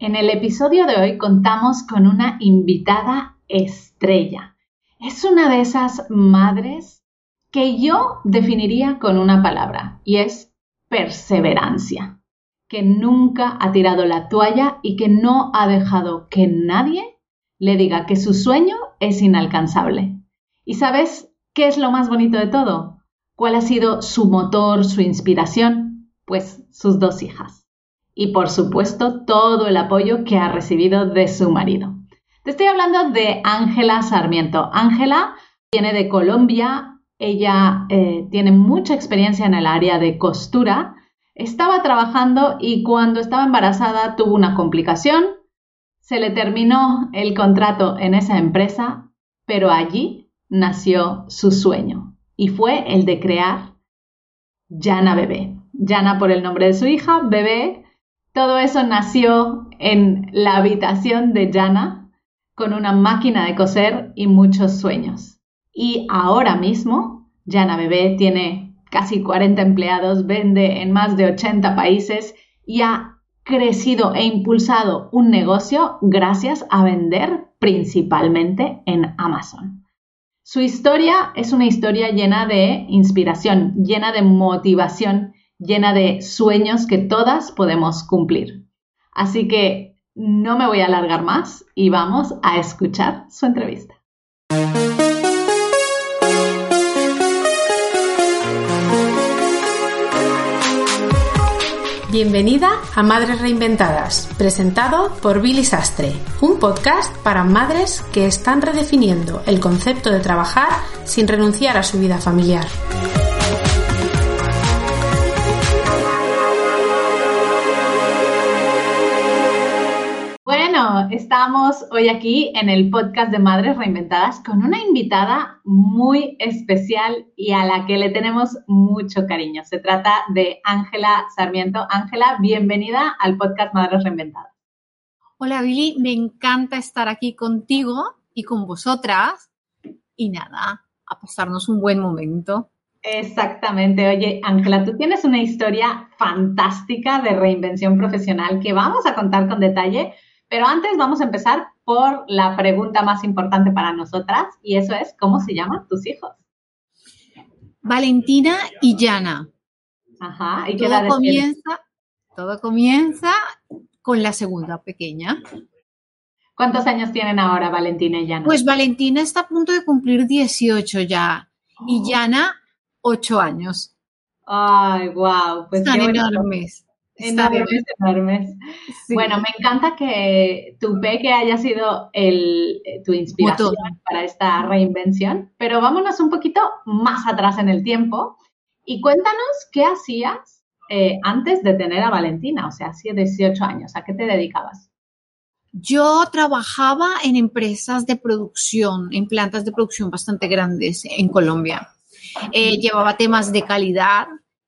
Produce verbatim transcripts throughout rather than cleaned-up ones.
En el episodio de hoy contamos con una invitada estrella. Es una de esas madres que yo definiría con una palabra y es perseverancia, que nunca ha tirado la toalla y que no ha dejado que nadie le diga que su sueño es inalcanzable. ¿Y sabes qué es lo más bonito de todo? ¿Cuál ha sido su motor, su inspiración? Pues sus dos hijas. Y, por supuesto, todo el apoyo que ha recibido de su marido. Te estoy hablando de Ángela Sarmiento. Ángela viene de Colombia, ella eh, tiene mucha experiencia en el área de costura, estaba trabajando y cuando estaba embarazada tuvo una complicación, se le terminó el contrato en esa empresa, pero allí nació su sueño y fue el de crear Yana Bebé. Yana por el nombre de su hija, Bebé. Todo eso nació en la habitación de Yana con una máquina de coser y muchos sueños. Y ahora mismo, Yana Bebé tiene casi cuarenta empleados, vende en más de ochenta países y ha crecido e impulsado un negocio gracias a vender principalmente en Amazon. Su historia es una historia llena de inspiración, llena de motivación, llena de sueños que todas podemos cumplir. Así que no me voy a alargar más y vamos a escuchar su entrevista. Bienvenida a Madres Reinventadas, presentado por Billy Sastre, un podcast para madres que están redefiniendo el concepto de trabajar sin renunciar a su vida familiar. Estamos hoy aquí en el podcast de Madres Reinventadas con una invitada muy especial y a la que le tenemos mucho cariño. Se trata de Ángela Sarmiento. Ángela, bienvenida al podcast Madres Reinventadas. Hola, Billy. Me encanta estar aquí contigo y con vosotras. Y nada, a pasarnos un buen momento. Exactamente. Oye, Ángela, tú tienes una historia fantástica de reinvención profesional que vamos a contar con detalle. Pero antes vamos a empezar por la pregunta más importante para nosotras y eso es, ¿cómo se llaman tus hijos? Valentina y Yana. Ajá. ¿Y qué edad tienes? Todo comienza con la segunda pequeña. ¿Cuántos años tienen ahora Valentina y Yana? Pues Valentina está a punto de cumplir dieciocho ya oh. y Yana ocho años. Ay, wow. Pues están enormes. Enormes, enormes. Sí. Bueno, me encanta que tu peque haya sido el, tu inspiración Motor. para esta reinvención, pero vámonos un poquito más atrás en el tiempo y cuéntanos qué hacías eh, antes de tener a Valentina, o sea, hacía dieciocho años, ¿a qué te dedicabas? Yo trabajaba en empresas de producción, en plantas de producción bastante grandes en Colombia. Eh, llevaba temas de calidad,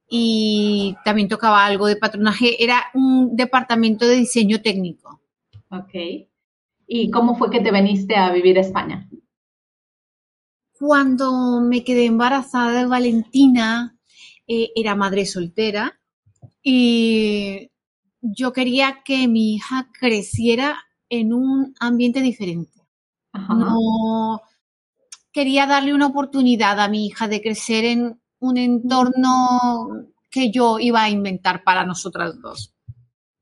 y también tocaba algo de patronaje. Era un departamento de diseño técnico. Ok. ¿Y cómo fue que te viniste a vivir a España? Cuando me quedé embarazada de Valentina, eh, era madre soltera y yo quería que mi hija creciera en un ambiente diferente. Ajá. No quería darle una oportunidad a mi hija de crecer en un entorno que yo iba a inventar para nosotras dos.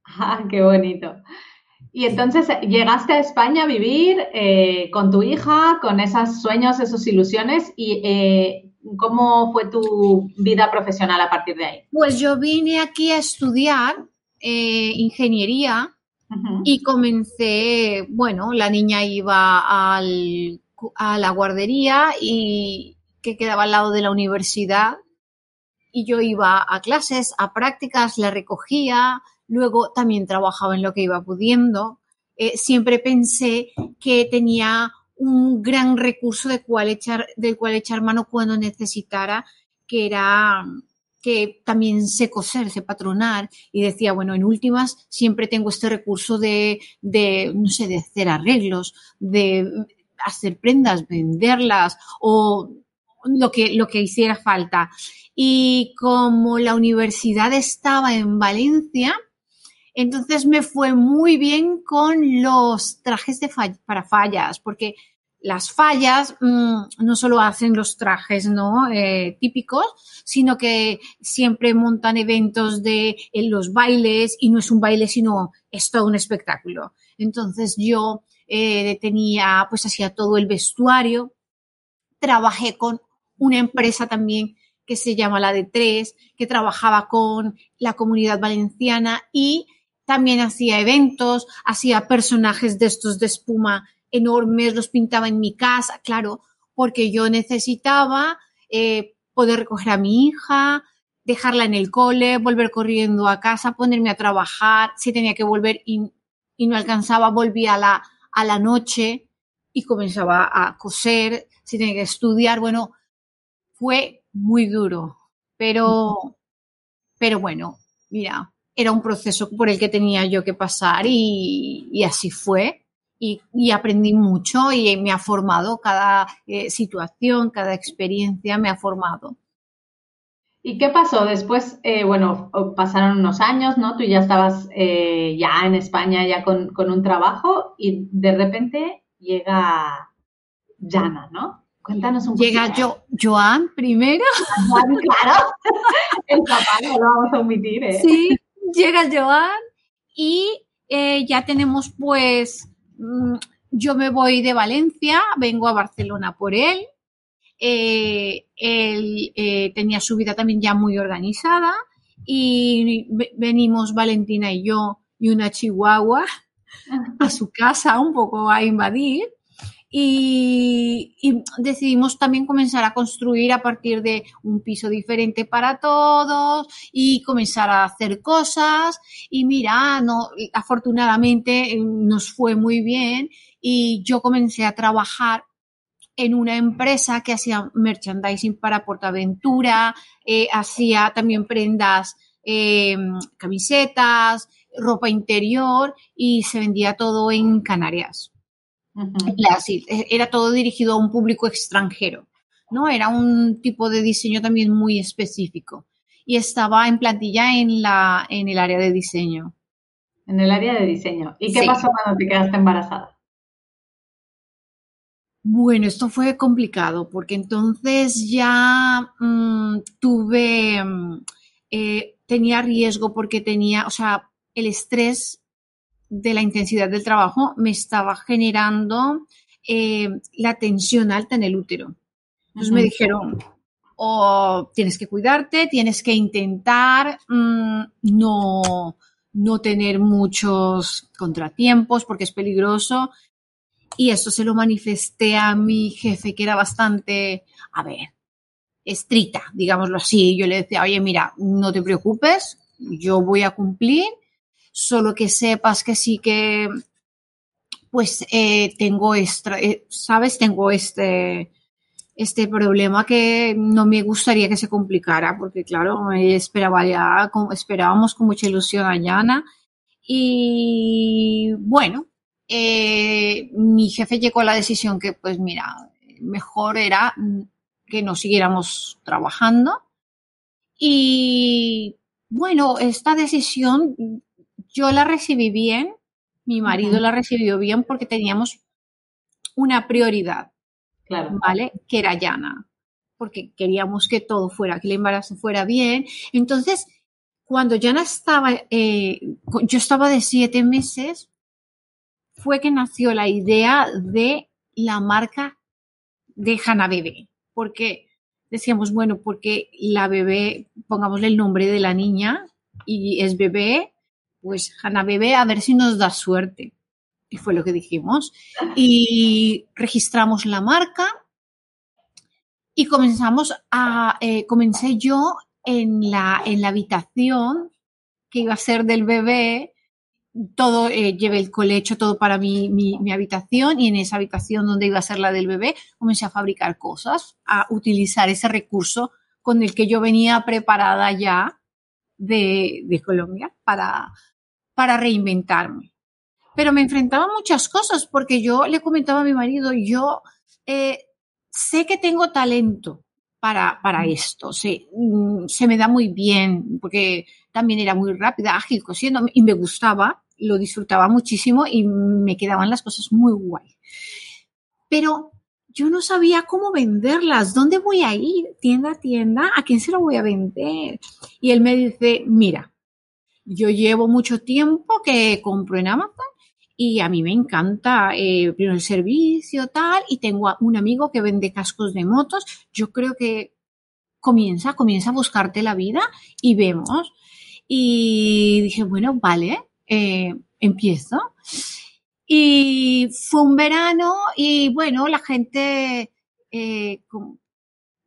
¡Ah, qué bonito! Y entonces, llegaste a España a vivir eh, con tu hija, con esos sueños, esas ilusiones, y eh, ¿cómo fue tu vida profesional a partir de ahí? Pues yo vine aquí a estudiar eh, ingeniería uh-huh. y comencé, bueno, la niña iba al, a la guardería y que quedaba al lado de la universidad y yo iba a clases, a prácticas, la recogía, luego también trabajaba en lo que iba pudiendo. Eh, siempre pensé que tenía un gran recurso de cual echar, del cual echar mano cuando necesitara, que era que también sé coser, sé patronar y decía, bueno, en últimas siempre tengo este recurso de, de no sé, de hacer arreglos, de hacer prendas, venderlas o lo que, lo que hiciera falta. Y como la universidad estaba en Valencia, Entonces me fue muy bien con los trajes de fall- para fallas, porque las fallas mmm, no solo hacen los trajes, ¿no? eh, típicos, sino que siempre montan eventos de en los bailes, y no es un baile, sino es todo un espectáculo. Entonces yo eh, tenía, pues hacía todo el vestuario, trabajé con una empresa también que se llama la De Tres, que trabajaba con la comunidad valenciana, y también hacía eventos, hacía personajes de estos de espuma enormes, los pintaba en mi casa, claro, porque yo necesitaba eh, poder recoger a mi hija, dejarla en el cole, volver corriendo a casa, ponerme a trabajar, si tenía que volver y, y no alcanzaba, volvía a la, a la noche y comenzaba a coser, si tenía que estudiar, bueno, fue muy duro, pero, pero bueno, mira, era un proceso por el que tenía yo que pasar y, y así fue. Y, y aprendí mucho y me ha formado cada eh, situación, cada experiencia me ha formado. ¿Y qué pasó después? Eh, bueno, pasaron unos años, ¿no? Tú ya estabas eh, ya en España, ya con, con un trabajo, y de repente llega Yana, ¿no? Cuéntanos un poco. Llega yo, Joan primero. Joan, claro. El papá no lo vamos a omitir, ¿eh? Sí, llega Joan y eh, ya tenemos, pues... Yo me voy de Valencia, vengo a Barcelona por él, eh, él eh, tenía su vida también ya muy organizada, y venimos Valentina y yo y una chihuahua a su casa un poco a invadir, y, y decidimos también comenzar a construir a partir de un piso diferente para todos y comenzar a hacer cosas, y mira, no, afortunadamente nos fue muy bien, y yo comencé a trabajar en una empresa que hacía merchandising para PortAventura, eh, hacía también prendas, eh, camisetas, ropa interior, y se vendía todo en Canarias. Uh-huh. Era todo dirigido a un público extranjero, ¿no? Era un tipo de diseño también muy específico, y estaba en plantilla en la en el área de diseño. En el área de diseño. ¿Y qué sí. pasó cuando te quedaste embarazada? Bueno, esto fue complicado porque entonces ya mmm, tuve eh, tenía riesgo porque tenía, o sea, el estrés de la intensidad del trabajo me estaba generando eh, la tensión alta en el útero. Entonces uh-huh. me dijeron, oh, tienes que cuidarte, tienes que intentar mmm, no, no tener muchos contratiempos porque es peligroso. Y esto se lo manifesté a mi jefe, que era bastante, a ver, estricta, digámoslo así. Yo le decía, oye, mira, no te preocupes, yo voy a cumplir. Solo que sepas que sí que, pues, eh, tengo, extra, eh, ¿sabes? Tengo este, este problema que no me gustaría que se complicara, porque, claro, esperaba ya, con, esperábamos con mucha ilusión a Yana. Y, bueno, eh, mi jefe llegó a la decisión que, pues, mira, mejor era que no siguiéramos trabajando. Y, bueno, esta decisión... Yo la recibí bien, mi marido uh-huh. la recibió bien porque teníamos una prioridad, claro, ¿vale? Que era Yana, porque queríamos que todo fuera, que el embarazo fuera bien. Entonces, cuando Yana estaba, eh, yo estaba de siete meses, fue que nació la idea de la marca de Ángela Bebé, porque decíamos, bueno, porque la bebé, pongámosle el nombre de la niña y es bebé, pues Ángela Bebé, a ver si nos da suerte. Y fue lo que dijimos. Y registramos la marca y comenzamos a, eh, comencé yo en la, en la habitación que iba a ser del bebé. Todo, eh, llevé el colecho, todo para mi, mi, mi habitación, y en esa habitación donde iba a ser la del bebé comencé a fabricar cosas, a utilizar ese recurso con el que yo venía preparada ya de, de Colombia para... para reinventarme. Pero me enfrentaba a muchas cosas porque yo le comentaba a mi marido, yo eh, sé que tengo talento para, para esto, se, se me da muy bien porque también era muy rápida, ágil, cosiendo, y me gustaba, lo disfrutaba muchísimo y me quedaban las cosas muy guay. Pero yo no sabía cómo venderlas, ¿dónde voy a ir? ¿Tienda a tienda? ¿A quién se lo voy a vender? Y él me dice, mira, yo llevo mucho tiempo que compro en Amazon y a mí me encanta eh, primero el servicio, tal, y tengo a un amigo que vende cascos de motos, yo creo que comienza, comienza a buscarte la vida y vemos. Y dije, bueno, vale, eh, empiezo. Y fue un verano y, bueno, la gente, eh, como,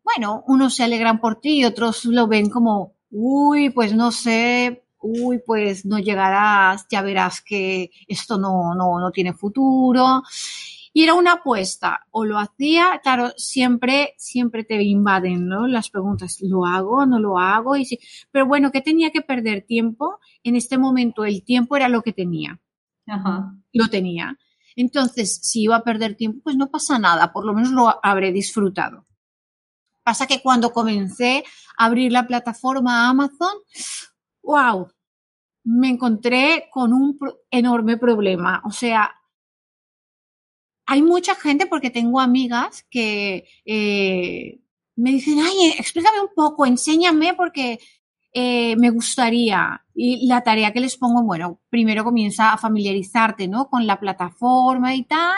bueno, unos se alegran por ti y otros lo ven como, uy, pues no sé, uy, pues no llegarás, ya verás que esto no, no, no tiene futuro. Y era una apuesta, o lo hacía, claro, siempre, siempre te invaden, ¿no? Las preguntas, ¿lo hago, no lo hago? Y sí. Pero bueno, ¿qué tenía que perder tiempo? En este momento el tiempo era lo que tenía. Ajá. Lo tenía. Entonces, si iba a perder tiempo, pues no pasa nada, por lo menos lo habré disfrutado. Pasa que cuando comencé a abrir la plataforma Amazon, ¡wow! Me encontré con un enorme problema. O sea, hay mucha gente, porque tengo amigas que eh, me dicen, ay, explícame un poco, enséñame porque eh, me gustaría. Y la tarea que les pongo, bueno, primero comienza a familiarizarte, ¿no? Con la plataforma y tal.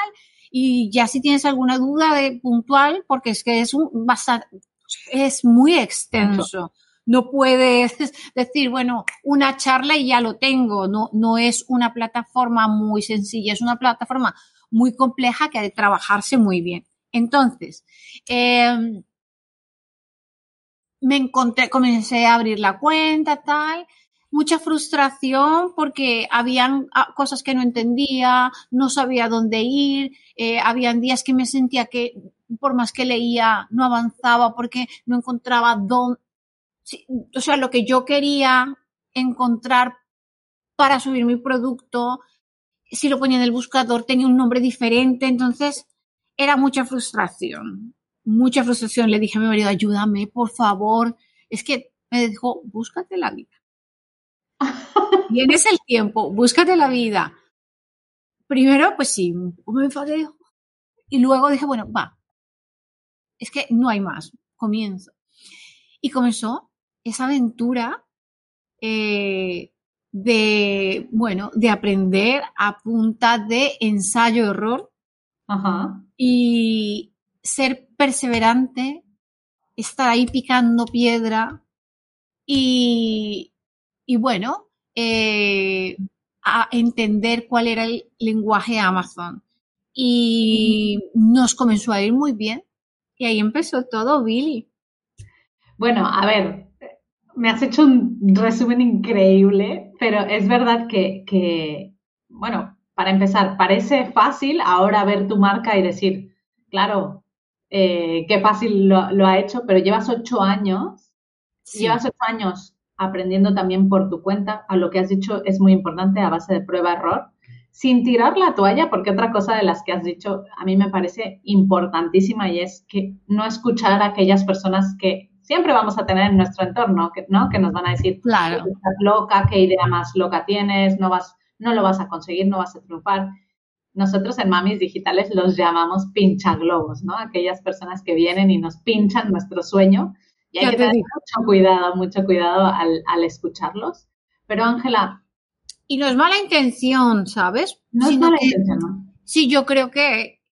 Y ya si tienes alguna duda de, puntual, porque es que es, un, es muy extenso. No puedes decir, bueno, una charla y ya lo tengo. No, no es una plataforma muy sencilla, es una plataforma muy compleja que ha de trabajarse muy bien. Entonces, eh, me encontré, comencé a abrir la cuenta, tal, mucha frustración porque habían cosas que no entendía, no sabía dónde ir, eh, habían días que me sentía que por más que leía no avanzaba porque no encontraba dónde, o sea, lo que yo quería encontrar para subir mi producto. Si lo ponía en el buscador tenía un nombre diferente, entonces era mucha frustración, mucha frustración. Le dije a mi marido, ayúdame, por favor. Es que me dijo, búscate la vida. Tienes el tiempo, búscate la vida. Primero, pues sí, me enfadé. Y luego dije, bueno, va. Es que no hay más, comienzo. Y comenzó esa aventura eh, de, bueno, de aprender a punta de ensayo-error. Ajá. Y ser perseverante, estar ahí picando piedra y, y bueno, eh, a entender cuál era el lenguaje Amazon. Y nos comenzó a ir muy bien y ahí empezó todo, Billy. Bueno, a ver, me has hecho un resumen increíble, pero es verdad que, que, bueno, para empezar, parece fácil ahora ver tu marca y decir, claro, eh, qué fácil lo, lo ha hecho, pero llevas ocho años, sí. llevas ocho años aprendiendo también por tu cuenta, a lo que has dicho es muy importante, a base de prueba-error, sin tirar la toalla, porque otra cosa de las que has dicho a mí me parece importantísima y es que no escuchar a aquellas personas que siempre vamos a tener en nuestro entorno, ¿no? Que nos van a decir, claro, que estás loca, qué idea más loca tienes, no vas, no lo vas a conseguir, no vas a triunfar. Nosotros en Mamis Digitales los llamamos pinchaglobos, ¿no? Aquellas personas que vienen y nos pinchan nuestro sueño. Y hay Yo que tener digo. mucho cuidado, mucho cuidado al, al escucharlos. Pero, Ángela... Y no es mala intención, ¿sabes? No si es mala no intención, que, ¿no? Sí, yo creo que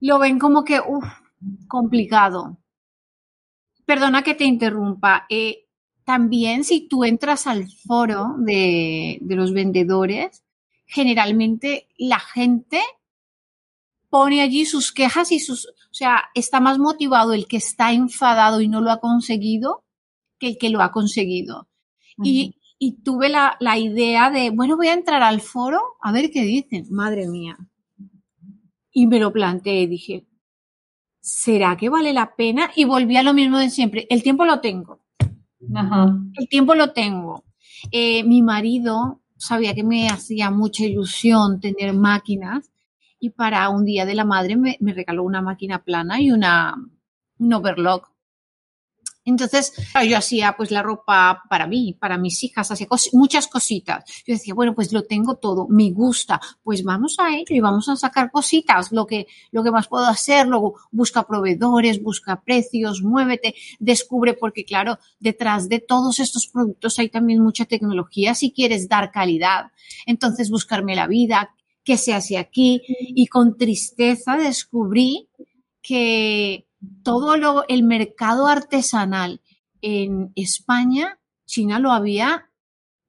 lo ven como que, uff, complicado. Perdona que te interrumpa, eh, también si tú entras al foro de, de los vendedores, generalmente la gente pone allí sus quejas y sus, o sea, está más motivado el que está enfadado y no lo ha conseguido que el que lo ha conseguido. Uh-huh. Y, y tuve la, la idea de, bueno, voy a entrar al foro a ver qué dicen, madre mía. Y me lo planteé, dije, ¿será que vale la pena? Y volví a lo mismo de siempre. El tiempo lo tengo. Ajá. El tiempo lo tengo. Eh, mi marido sabía que me hacía mucha ilusión tener máquinas y para un día de la madre me, me regaló una máquina plana y una, un overlock. Entonces, claro, yo hacía pues la ropa para mí, para mis hijas, hacía cos- muchas cositas. Yo decía, bueno, pues lo tengo todo, me gusta, pues vamos a ello y vamos a sacar cositas, lo que, lo que más puedo hacer. Luego busca proveedores, busca precios, muévete, descubre, porque claro, detrás de todos estos productos hay también mucha tecnología si quieres dar calidad. Entonces, buscarme la vida, qué se hace aquí, y con tristeza descubrí que todo lo, el mercado artesanal en España, China lo había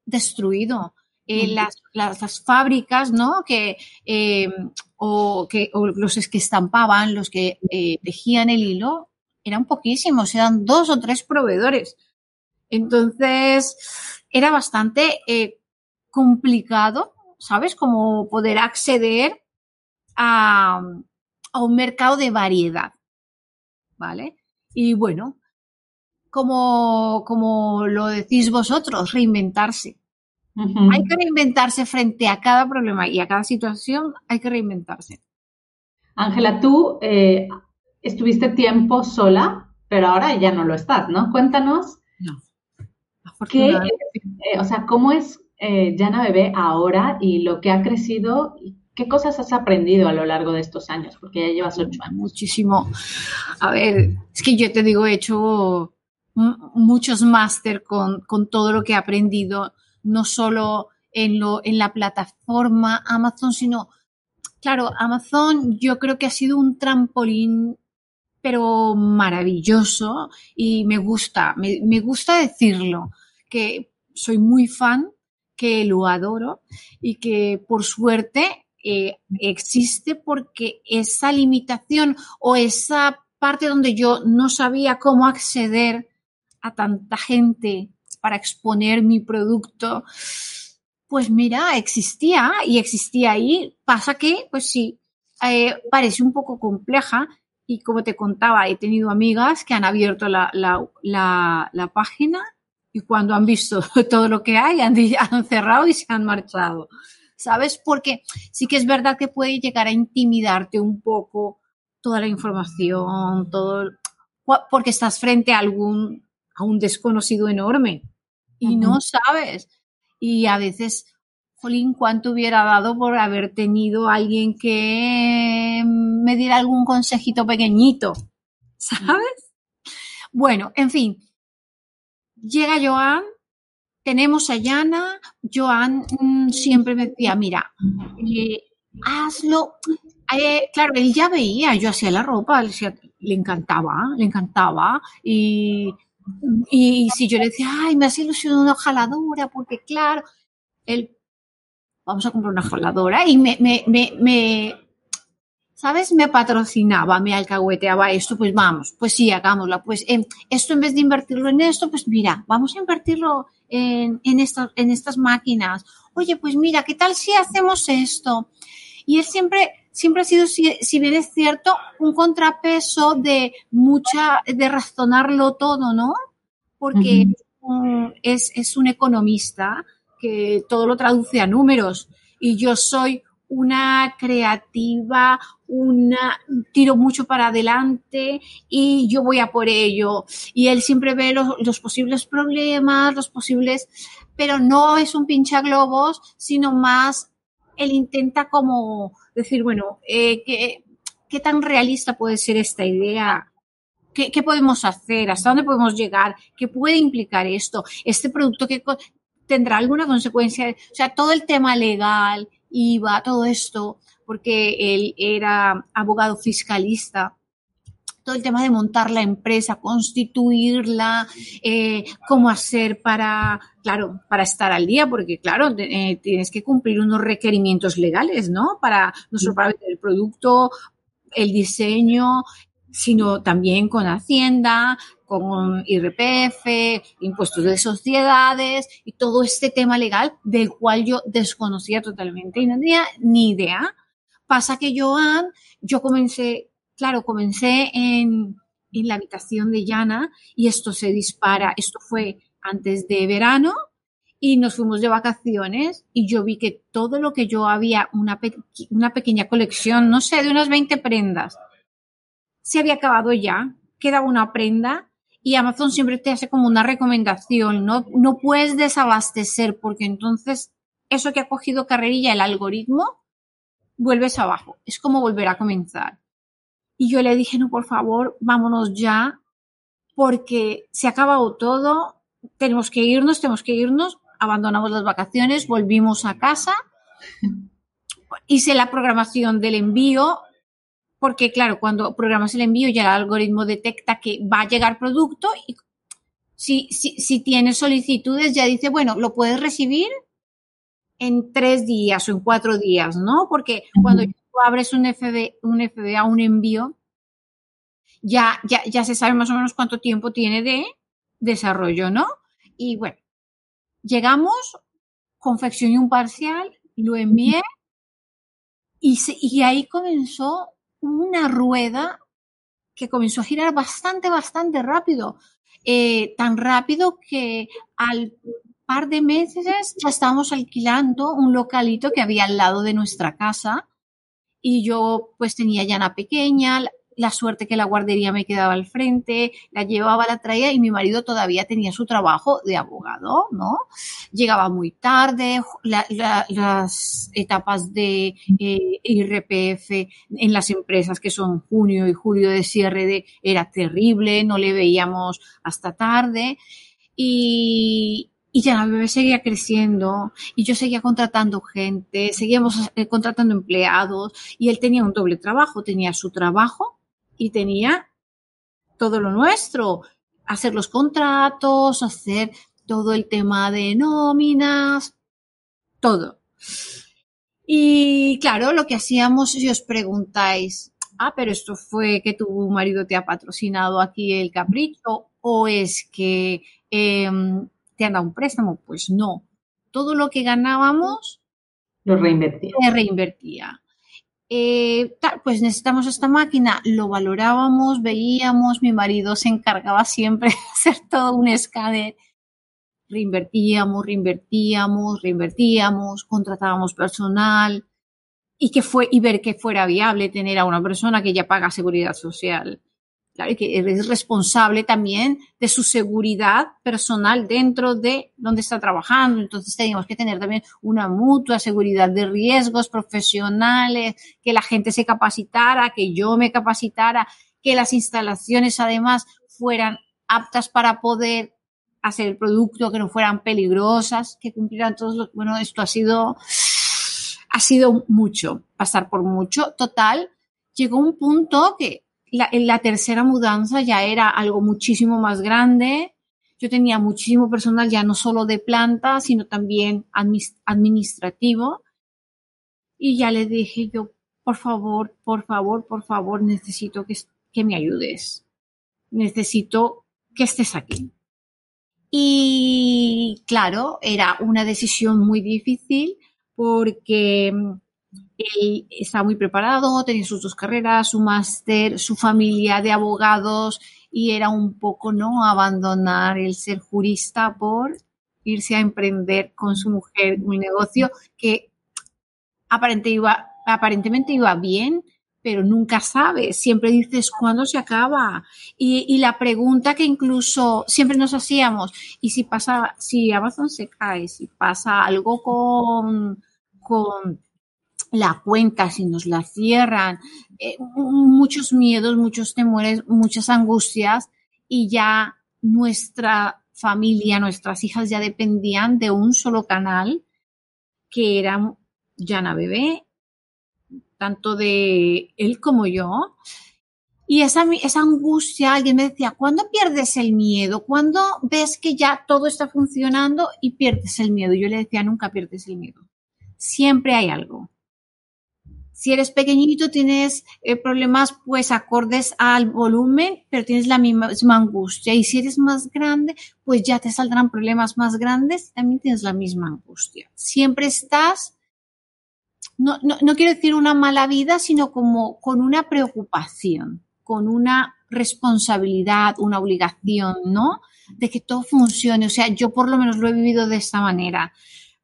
destruido. Eh, mm. las, las, las fábricas, ¿no? Que, eh, o, que, o los que estampaban, los que eh, tejían el hilo, eran poquísimos, eran dos o tres proveedores. Entonces, era bastante eh, complicado, ¿sabes? Como poder acceder a, a un mercado de variedad. ¿Vale? Y bueno, como, como lo decís vosotros, reinventarse. Uh-huh. Hay que reinventarse frente a cada problema y a cada situación, hay que reinventarse. Ángela, tú eh, estuviste tiempo sola, pero ahora ya no lo estás, ¿no? Cuéntanos. No. ¿Qué, eh, o sea, ¿cómo es eh, Yana Bebé ahora y lo que ha crecido? ¿Qué cosas has aprendido a lo largo de estos años? Porque ya llevas ocho años. Muchísimo. A ver, es que yo te digo, he hecho muchos máster con, con todo lo que he aprendido, no solo en, lo, en la plataforma Amazon, sino, claro, Amazon yo creo que ha sido un trampolín, pero maravilloso, y me gusta, me, me gusta decirlo, que soy muy fan, que lo adoro y que por suerte... Eh, existe, porque esa limitación o esa parte donde yo no sabía cómo acceder a tanta gente para exponer mi producto, pues mira, existía y existía ahí. Pasa que, pues sí, eh, parece un poco compleja y, como te contaba, he tenido amigas que han abierto la, la, la, la página y cuando han visto todo lo que hay han, han cerrado y se han marchado. ¿Sabes? Porque sí que es verdad que puede llegar a intimidarte un poco toda la información, todo, porque estás frente a algún, a un desconocido enorme y uh-huh. no sabes. Y a veces, jolín, ¿cuánto hubiera dado por haber tenido alguien que me diera algún consejito pequeñito? ¿Sabes? Uh-huh. Bueno, en fin, llega Joan. Tenemos a Yana. Joan mmm, siempre me decía, mira, eh, hazlo. Eh, claro, él ya veía, yo hacía la ropa, él decía, le encantaba, le encantaba. Y, y si yo le decía, ay, me hace ilusión una jaladora, porque claro, él, vamos a comprar una jaladora. Y me, me, me, me, ¿sabes? Me patrocinaba, me alcahueteaba esto, pues vamos, pues sí, hagámosla. Pues eh, esto, en vez de invertirlo en esto, pues mira, vamos a invertirlo En, en, esta, en estas máquinas. Oye, pues mira, ¿qué tal si hacemos esto? Y él siempre, siempre ha sido, si, si bien es cierto, un contrapeso de mucha, de razonarlo todo, ¿no? Porque uh-huh. um, es, es un economista que todo lo traduce a números y yo soy una creativa, una tiro mucho para adelante y yo voy a por ello. Y él siempre ve los, los posibles problemas, los posibles, pero no es un pinchaglobos, sino más él intenta como decir, bueno, eh, ¿qué, qué tan realista puede ser esta idea? ¿Qué, qué podemos hacer? ¿Hasta dónde podemos llegar? ¿Qué puede implicar esto? ¿Este producto que tendrá alguna consecuencia? O sea, todo el tema legal, I V A, todo esto, porque él era abogado fiscalista, todo el tema de montar la empresa, constituirla, eh, cómo hacer para, claro, para estar al día, porque claro, eh, tienes que cumplir unos requerimientos legales, ¿no? Para, no solo para vender el producto, el diseño, sino también con Hacienda, con I R P F, impuestos de sociedades y todo este tema legal del cual yo desconocía totalmente y no tenía ni idea. Pasa que Joan, yo comencé, claro, comencé en, en la habitación de Yana y esto se dispara. Esto fue antes de verano y nos fuimos de vacaciones y yo vi que todo lo que yo había, una, pe- una pequeña colección, no sé, de unas veinte prendas, se había acabado ya, quedaba una prenda. y Amazon siempre te hace como una recomendación, ¿no? No puedes desabastecer porque entonces eso que ha cogido carrerilla el algoritmo, vuelves abajo. Es como volver a comenzar. Y yo le dije, no, por favor, vámonos ya porque se ha acabado todo, tenemos que irnos, tenemos que irnos. Abandonamos las vacaciones, volvimos a casa, hice la programación del envío, porque claro, cuando programas el envío ya el algoritmo detecta que va a llegar producto y si, si, si tienes solicitudes ya dice, bueno, lo puedes recibir en tres días o en cuatro días, ¿no? Porque cuando tú abres un F B A, un envío, ya, ya, ya se sabe más o menos cuánto tiempo tiene de desarrollo, ¿no? Y bueno, llegamos, confeccioné un parcial, lo envié y, se, y ahí comenzó una rueda que comenzó a girar bastante, bastante rápido. Eh, tan rápido que al par de meses ya estábamos alquilando un localito que había al lado de nuestra casa y yo pues tenía ya una pequeña, la, la suerte que la guardería me quedaba al frente, la llevaba, la traía y mi marido todavía tenía su trabajo de abogado, ¿no? Llegaba muy tarde, la, la, las etapas de eh, I R P F en las empresas que son junio y julio de cierre de, era terrible, no le veíamos hasta tarde y, y ya la bebé seguía creciendo y yo seguía contratando gente, seguíamos eh, contratando empleados y él tenía un doble trabajo, tenía su trabajo y tenía todo lo nuestro, hacer los contratos, hacer todo el tema de nóminas, todo. Y claro, lo que hacíamos, si os preguntáis, ah, pero esto fue que tu marido te ha patrocinado aquí el capricho o es que eh, te han dado un préstamo, pues no. Todo lo que ganábamos lo reinvertía. Se reinvertía. Eh, pues necesitamos esta máquina, lo valorábamos, veíamos, mi marido se encargaba siempre de hacer todo un escáner, reinvertíamos, reinvertíamos, reinvertíamos, contratábamos personal y, que fue, y ver que fuera viable tener a una persona que ya paga seguridad social, claro, y que es responsable también de su seguridad personal dentro de donde está trabajando. Entonces teníamos que tener también una mutua seguridad de riesgos profesionales, que la gente se capacitara, que yo me capacitara, que las instalaciones además fueran aptas para poder hacer el producto, que no fueran peligrosas, que cumplieran todos los... Bueno, esto ha sido, ha sido mucho, pasar por mucho. Total, llegó un punto que La, la tercera mudanza ya era algo muchísimo más grande. Yo tenía muchísimo personal ya no solo de planta, sino también administrativo. Y ya le dije yo, por favor, por favor, por favor, necesito que, que me ayudes. Necesito que estés aquí. Y claro, era una decisión muy difícil porque... él estaba muy preparado, tenía sus dos carreras, su máster, su familia de abogados y era un poco, ¿no?, abandonar el ser jurista por irse a emprender con su mujer un negocio que aparentemente iba, aparentemente iba bien, pero nunca sabes, siempre dices ¿cuándo se acaba? Y, y la pregunta que incluso siempre nos hacíamos, ¿y si pasa, si Amazon se cae, si pasa algo con... con la cuenta, si nos la cierran, eh, muchos miedos, muchos temores, muchas angustias y ya nuestra familia, nuestras hijas ya dependían de un solo canal que era Yana Bebé, tanto de él como yo. Y esa, esa angustia, alguien me decía, ¿cuándo pierdes el miedo? ¿Cuándo ves que ya todo está funcionando y pierdes el miedo? Yo le decía, nunca pierdes el miedo. Siempre hay algo. Si eres pequeñito, tienes eh, problemas pues acordes al volumen, pero tienes la misma, misma angustia. Y si eres más grande, pues ya te saldrán problemas más grandes, también tienes la misma angustia. Siempre estás, no, no, no quiero decir una mala vida, sino como con una preocupación, con una responsabilidad, una obligación, ¿no? De que todo funcione. O sea, yo por lo menos lo he vivido de esta manera.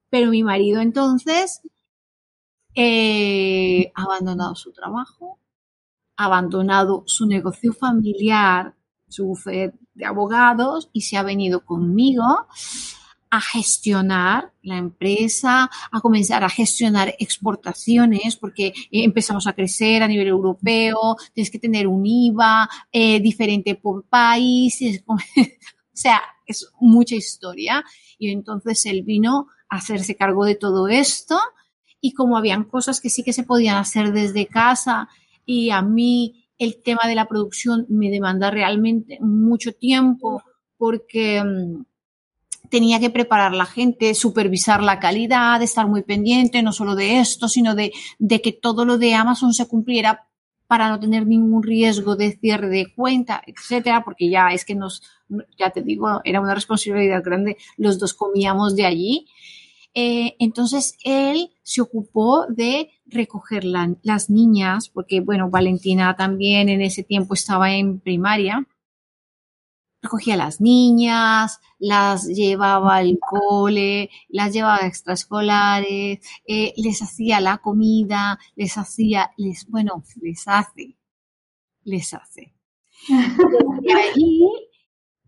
Pero mi marido entonces... Eh, abandonado su trabajo, abandonado su negocio familiar, su bufete de abogados y se ha venido conmigo a gestionar la empresa, a comenzar a gestionar exportaciones, porque empezamos a crecer a nivel europeo, tienes que tener un I V A eh, diferente por país, es, o sea, es mucha historia. Y entonces él vino a hacerse cargo de todo esto y como habían cosas que sí que se podían hacer desde casa y a mí el tema de la producción me demanda realmente mucho tiempo porque tenía que preparar la gente, supervisar la calidad, estar muy pendiente, no solo de esto, sino de, de que todo lo de Amazon se cumpliera para no tener ningún riesgo de cierre de cuenta, etcétera, porque ya es que nos, ya te digo, era una responsabilidad grande, los dos comíamos de allí. Eh, entonces, él se ocupó de recoger la, las niñas, porque, bueno, Valentina también en ese tiempo estaba en primaria. Recogía a las niñas, las llevaba al cole, las llevaba a extraescolares, eh, les hacía la comida, les hacía, les, bueno, les hace, les hace. Y ahí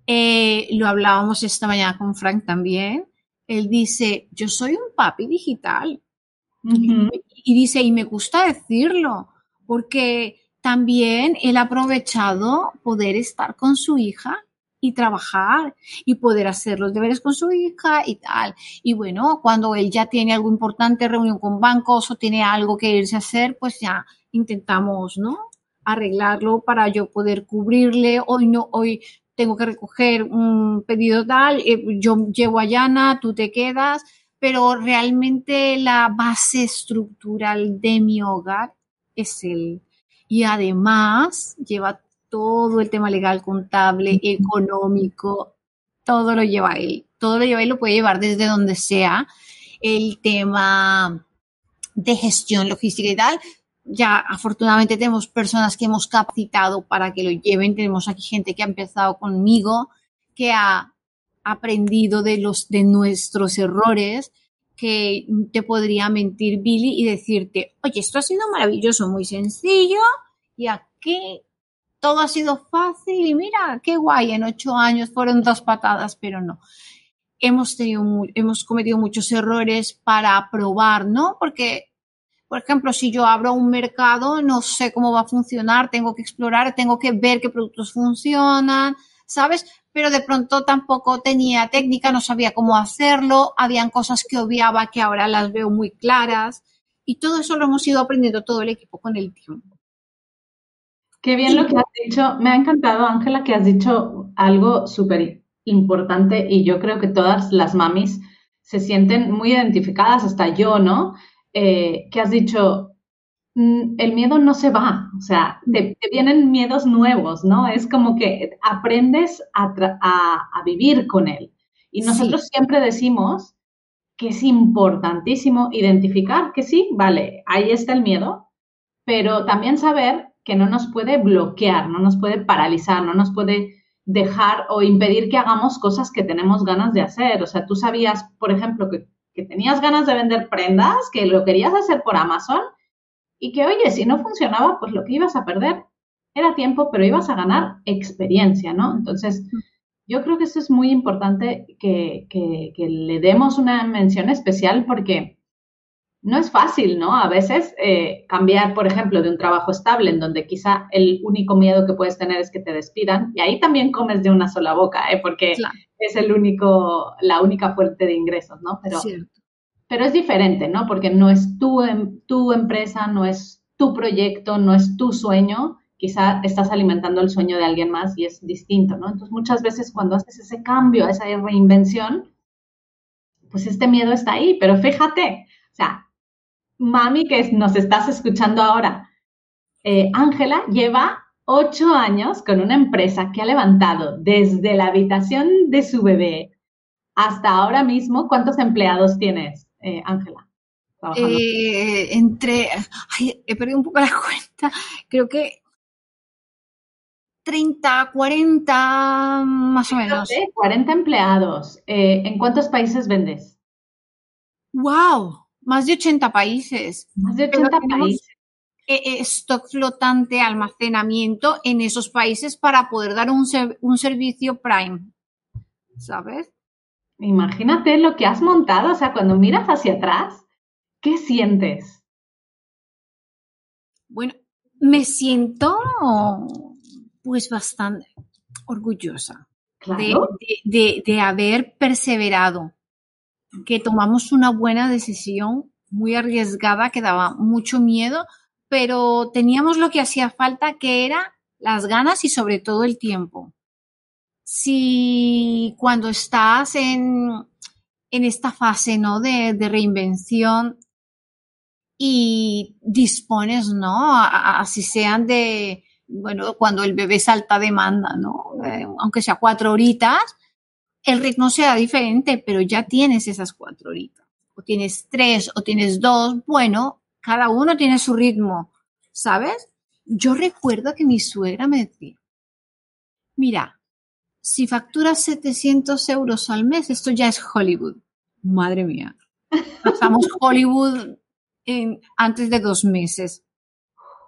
eh, lo hablábamos esta mañana con Frank también. Él dice, yo soy un papi digital. Uh-huh. y, y dice, y me gusta decirlo, porque también él ha aprovechado poder estar con su hija y trabajar y poder hacer los deberes con su hija y tal. Y bueno, cuando él ya tiene algo importante, reunión con bancos o tiene algo que irse a hacer, pues ya intentamos, ¿no?, arreglarlo para yo poder cubrirle. Hoy no, hoy tengo que recoger un pedido tal, yo llevo a Yana, tú te quedas, pero realmente la base estructural de mi hogar es él. Y además lleva todo el tema legal, contable, económico, todo lo lleva él. Todo lo lleva él, lo puede llevar desde donde sea. El tema de gestión logística y tal, ya afortunadamente tenemos personas que hemos capacitado para que lo lleven. Tenemos aquí gente que ha empezado conmigo, que ha aprendido de, los, de nuestros errores, que te podría mentir Billy y decirte, oye, esto ha sido maravilloso, muy sencillo, y aquí todo ha sido fácil y mira, qué guay, en ocho años fueron dos patadas, pero no. Hemos tenido, hemos cometido muchos errores para probar, ¿no? Porque, por ejemplo, si yo abro un mercado, no sé cómo va a funcionar, tengo que explorar, tengo que ver qué productos funcionan, ¿sabes? Pero de pronto tampoco tenía técnica, no sabía cómo hacerlo, habían cosas que obviaba que ahora las veo muy claras y todo eso lo hemos ido aprendiendo todo el equipo con el tiempo. Qué bien lo que has dicho. Me ha encantado, Ángela, que has dicho algo súper importante y yo creo que todas las mamis se sienten muy identificadas, hasta yo, ¿no? Eh, que has dicho, el miedo no se va, o sea, te, te vienen miedos nuevos, ¿no? Es como que aprendes a, tra- a, a vivir con él. Y nosotros sí. Siempre decimos que es importantísimo identificar que sí, vale, ahí está el miedo, pero también saber que no nos puede bloquear, no nos puede paralizar, no nos puede dejar o impedir que hagamos cosas que tenemos ganas de hacer. O sea, tú sabías, por ejemplo, que, que tenías ganas de vender prendas, que lo querías hacer por Amazon y que, oye, si no funcionaba, pues lo que ibas a perder era tiempo, pero ibas a ganar experiencia, ¿no? Entonces, yo creo que eso es muy importante que, que, que le demos una mención especial porque no es fácil, ¿no? A veces eh, cambiar, por ejemplo, de un trabajo estable en donde quizá el único miedo que puedes tener es que te despidan. Y ahí también comes de una sola boca, ¿eh? Porque claro, es el único, la única fuente de ingresos, ¿no? Pero, pero es diferente, ¿no? Porque no es tu, tu empresa, no es tu proyecto, no es tu sueño. Quizá estás alimentando el sueño de alguien más y es distinto, ¿no? Entonces, muchas veces cuando haces ese cambio, esa reinvención, pues este miedo está ahí. Pero fíjate, o sea, mami, que nos estás escuchando ahora, Ángela eh, lleva ocho años con una empresa que ha levantado desde la habitación de su bebé hasta ahora mismo. ¿Cuántos empleados tienes, Ángela? Eh, eh, entre, ay, he perdido un poco la cuenta, creo que treinta, cuarenta más o menos. cuarenta empleados. Eh, ¿En cuántos países vendes? ¡Wow! Más de ochenta países. Más de ochenta países. eh, stock flotante, almacenamiento en esos países para poder dar un, un servicio prime, ¿sabes? Imagínate lo que has montado, o sea, cuando miras hacia atrás, ¿qué sientes? Bueno, me siento pues bastante orgullosa. Claro. de, de, de, de haber perseverado, que tomamos una buena decisión, muy arriesgada, que daba mucho miedo, pero teníamos lo que hacía falta, que era las ganas y sobre todo el tiempo. Si cuando estás en, en esta fase, ¿no?, de, de reinvención y dispones, ¿no?, así sean de, bueno, cuando el bebé salta demanda, ¿no?, eh, aunque sea cuatro horitas, el ritmo será diferente, pero ya tienes esas cuatro horitas, o tienes tres, o tienes dos, bueno, cada uno tiene su ritmo, ¿sabes? Yo recuerdo que mi suegra me decía, mira, si facturas setecientos euros al mes, esto ya es Hollywood. Madre mía. Pasamos Hollywood en, antes de dos meses.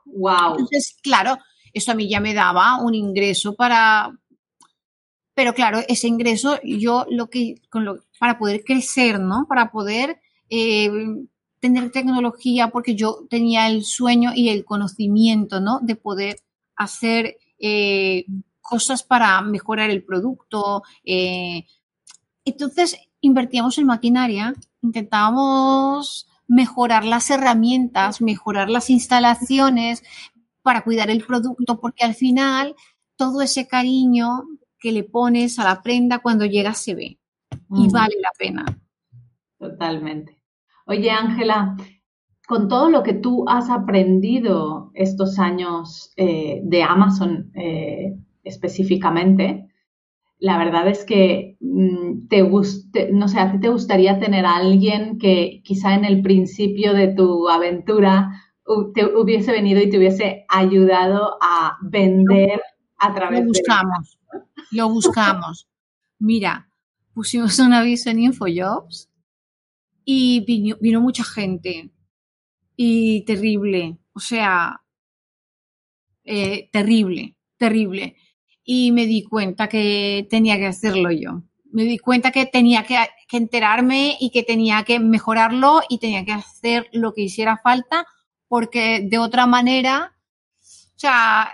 Wow. Entonces, claro, eso a mí ya me daba un ingreso para... Pero claro, ese ingreso yo lo que... Con lo, para poder crecer, ¿no? Para poder eh, tener tecnología, porque yo tenía el sueño y el conocimiento, ¿no? De poder hacer... Eh, cosas para mejorar el producto. Eh, entonces, invertíamos en maquinaria, intentábamos mejorar las herramientas, mejorar las instalaciones para cuidar el producto, porque al final todo ese cariño que le pones a la prenda cuando llega se ve y vale la pena. Totalmente. Oye, Ángela, con todo lo que tú has aprendido estos años eh, de Amazon, eh, específicamente, la verdad es que te guste, no sé, a ti te gustaría tener a alguien que quizá en el principio de tu aventura te hubiese venido y te hubiese ayudado a vender a través de... Lo buscamos, de... lo buscamos. Mira, pusimos un aviso en Infojobs y vino, vino mucha gente y terrible, o sea, eh, terrible, terrible. Y me di cuenta que tenía que hacerlo yo. Me di cuenta que tenía que, que enterarme y que tenía que mejorarlo y tenía que hacer lo que hiciera falta, porque de otra manera, o sea,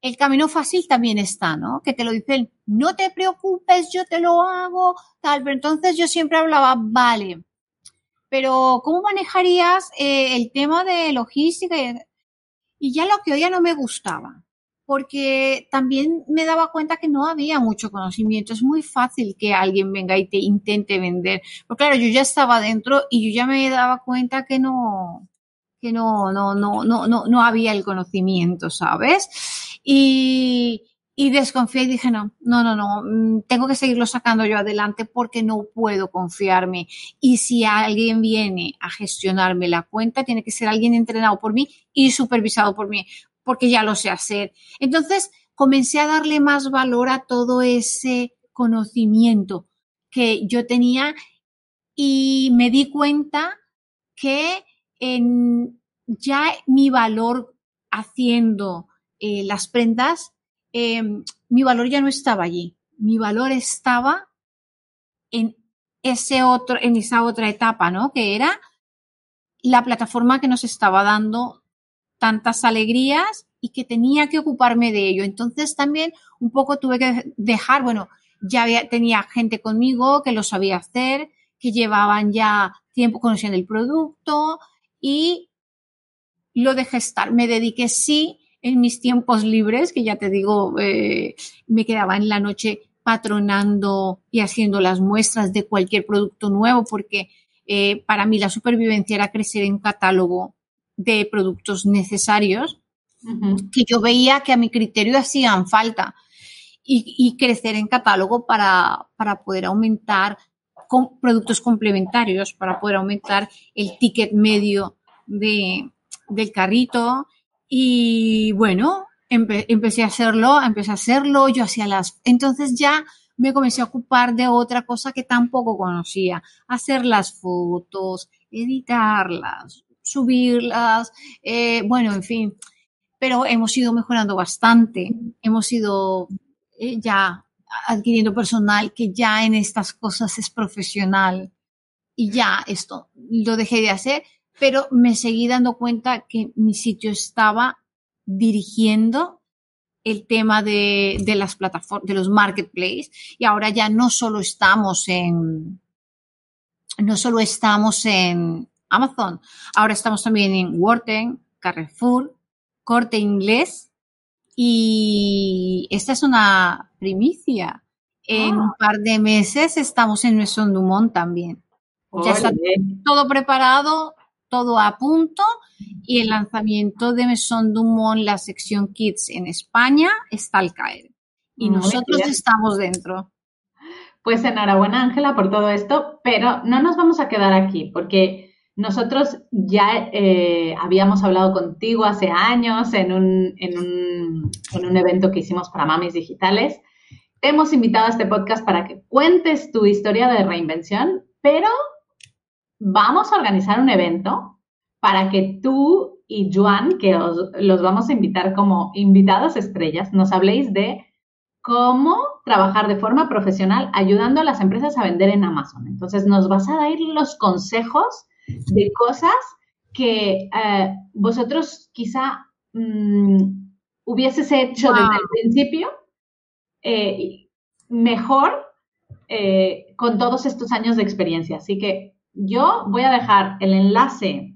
el camino fácil también está, ¿no? Que te lo dicen, no te preocupes, yo te lo hago, tal. Pero entonces yo siempre hablaba, vale, pero ¿cómo manejarías eh, el tema de logística? Y ya lo que hoy ya no me gustaba, porque también me daba cuenta que no había mucho conocimiento. Es muy fácil que alguien venga y te intente vender. Pero claro, yo ya estaba dentro y yo ya me daba cuenta que no, que no, no, no, no, no, no había el conocimiento, ¿sabes? Y, y desconfié y dije, no, no, no, no, tengo que seguirlo sacando yo adelante porque no puedo confiarme. Y si alguien viene a gestionarme la cuenta, tiene que ser alguien entrenado por mí y supervisado por mí, porque ya lo sé hacer. Entonces, comencé a darle más valor a todo ese conocimiento que yo tenía y me di cuenta que en, ya mi valor haciendo eh, las prendas, eh, mi valor ya no estaba allí. Mi valor estaba en, ese otro, en esa otra etapa, ¿no? Que era la plataforma que nos estaba dando tantas alegrías y que tenía que ocuparme de ello. Entonces también un poco tuve que dejar, bueno, ya había, tenía gente conmigo que lo sabía hacer, que llevaban ya tiempo conociendo el producto y lo dejé estar. Me dediqué sí en mis tiempos libres, que ya te digo, eh, me quedaba en la noche patronando y haciendo las muestras de cualquier producto nuevo porque eh, para mí la supervivencia era crecer en catálogo de productos necesarios uh-huh. que yo veía que a mi criterio hacían falta y, y crecer en catálogo para, para poder aumentar con productos complementarios, para poder aumentar el ticket medio de, del carrito. Y bueno, empe, empecé a hacerlo, empecé a hacerlo, yo hacía las... Entonces ya me comencé a ocupar de otra cosa que tampoco conocía, hacer las fotos, editarlas, subirlas, eh, bueno, en fin. Pero hemos ido mejorando bastante, hemos ido eh, ya adquiriendo personal que ya en estas cosas es profesional y ya esto lo dejé de hacer, pero me seguí dando cuenta que mi sitio estaba dirigiendo el tema de, de las plataformas, de los marketplaces, y ahora ya no solo estamos en, no solo estamos en Amazon, ahora estamos también en Worten, Carrefour, Corte Inglés, y esta es una primicia. En oh. un par de meses estamos en Maisons du Monde también. Oh, ya está bien. Todo preparado, todo a punto, y el lanzamiento de Maisons du Monde, la sección Kids en España, está al caer. Y Muy nosotros bien. Estamos dentro. Pues enhorabuena, Ángela, por todo esto, pero no nos vamos a quedar aquí, porque nosotros ya eh, habíamos hablado contigo hace años en un, en, un, en un evento que hicimos para Mamis Digitales. Te hemos invitado a este podcast para que cuentes tu historia de reinvención, pero vamos a organizar un evento para que tú y Joan, que os, los vamos a invitar como invitadas estrellas, nos habléis de cómo trabajar de forma profesional ayudando a las empresas a vender en Amazon. Entonces, nos vas a dar los consejos de cosas que eh, vosotros quizá mm, hubieses hecho wow. desde el principio eh, mejor eh, con todos estos años de experiencia. Así que yo voy a dejar el enlace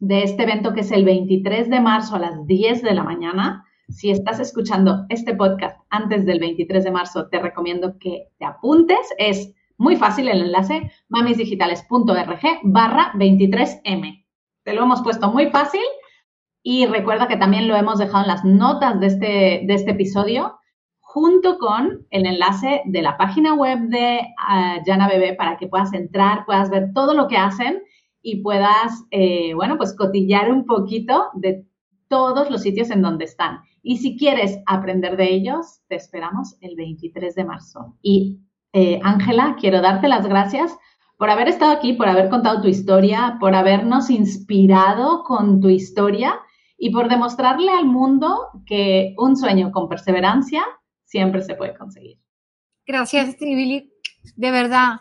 de este evento, que es el veintitrés de marzo a las diez de la mañana. Si estás escuchando este podcast antes del veintitrés de marzo, te recomiendo que te apuntes. Es muy fácil el enlace, mamis digitales punto org barra veintitrés eme. Te lo hemos puesto muy fácil, y recuerda que también lo hemos dejado en las notas de este, de este episodio, junto con el enlace de la página web de uh, Yana Bebé, para que puedas entrar, puedas ver todo lo que hacen y puedas, eh, bueno, pues cotillar un poquito de todos los sitios en donde están. Y si quieres aprender de ellos, te esperamos el veintitrés de marzo. Y Ángela, eh, quiero darte las gracias por haber estado aquí, por haber contado tu historia, por habernos inspirado con tu historia y por demostrarle al mundo que un sueño con perseverancia siempre se puede conseguir. Gracias, Tribili, de verdad.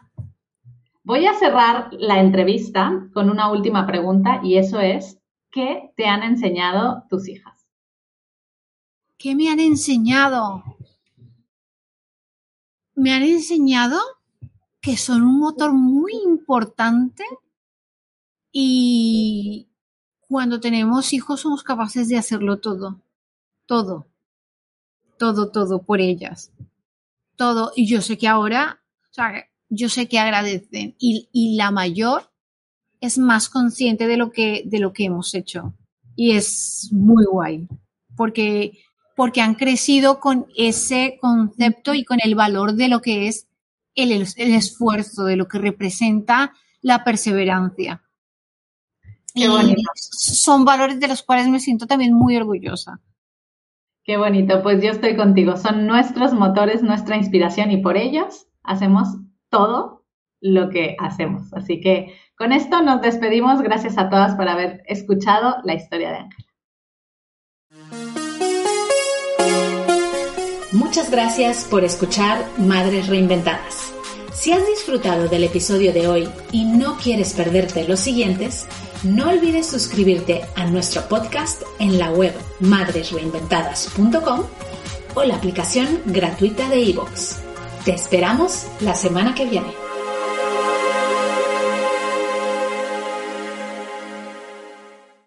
Voy a cerrar la entrevista con una última pregunta, y eso es, ¿qué te han enseñado tus hijas? ¿Qué me han enseñado? Me han enseñado que son un motor muy importante, y cuando tenemos hijos somos capaces de hacerlo todo, todo, todo, todo por ellas, todo. Y yo sé que ahora, o sea, yo sé que agradecen, y, y la mayor es más consciente de lo que, de lo que hemos hecho, y es muy guay, porque... porque han crecido con ese concepto y con el valor de lo que es el, el esfuerzo, de lo que representa la perseverancia. Qué bonito. Son valores de los cuales me siento también muy orgullosa. Qué bonito, pues yo estoy contigo. Son nuestros motores, nuestra inspiración, y por ellos hacemos todo lo que hacemos. Así que con esto nos despedimos. Gracias a todas por haber escuchado la historia de Ángela. Muchas gracias por escuchar Madres Reinventadas. Si has disfrutado del episodio de hoy y no quieres perderte los siguientes, no olvides suscribirte a nuestro podcast en la web madres reinventadas punto com o la aplicación gratuita de iVoox. Te esperamos la semana que viene.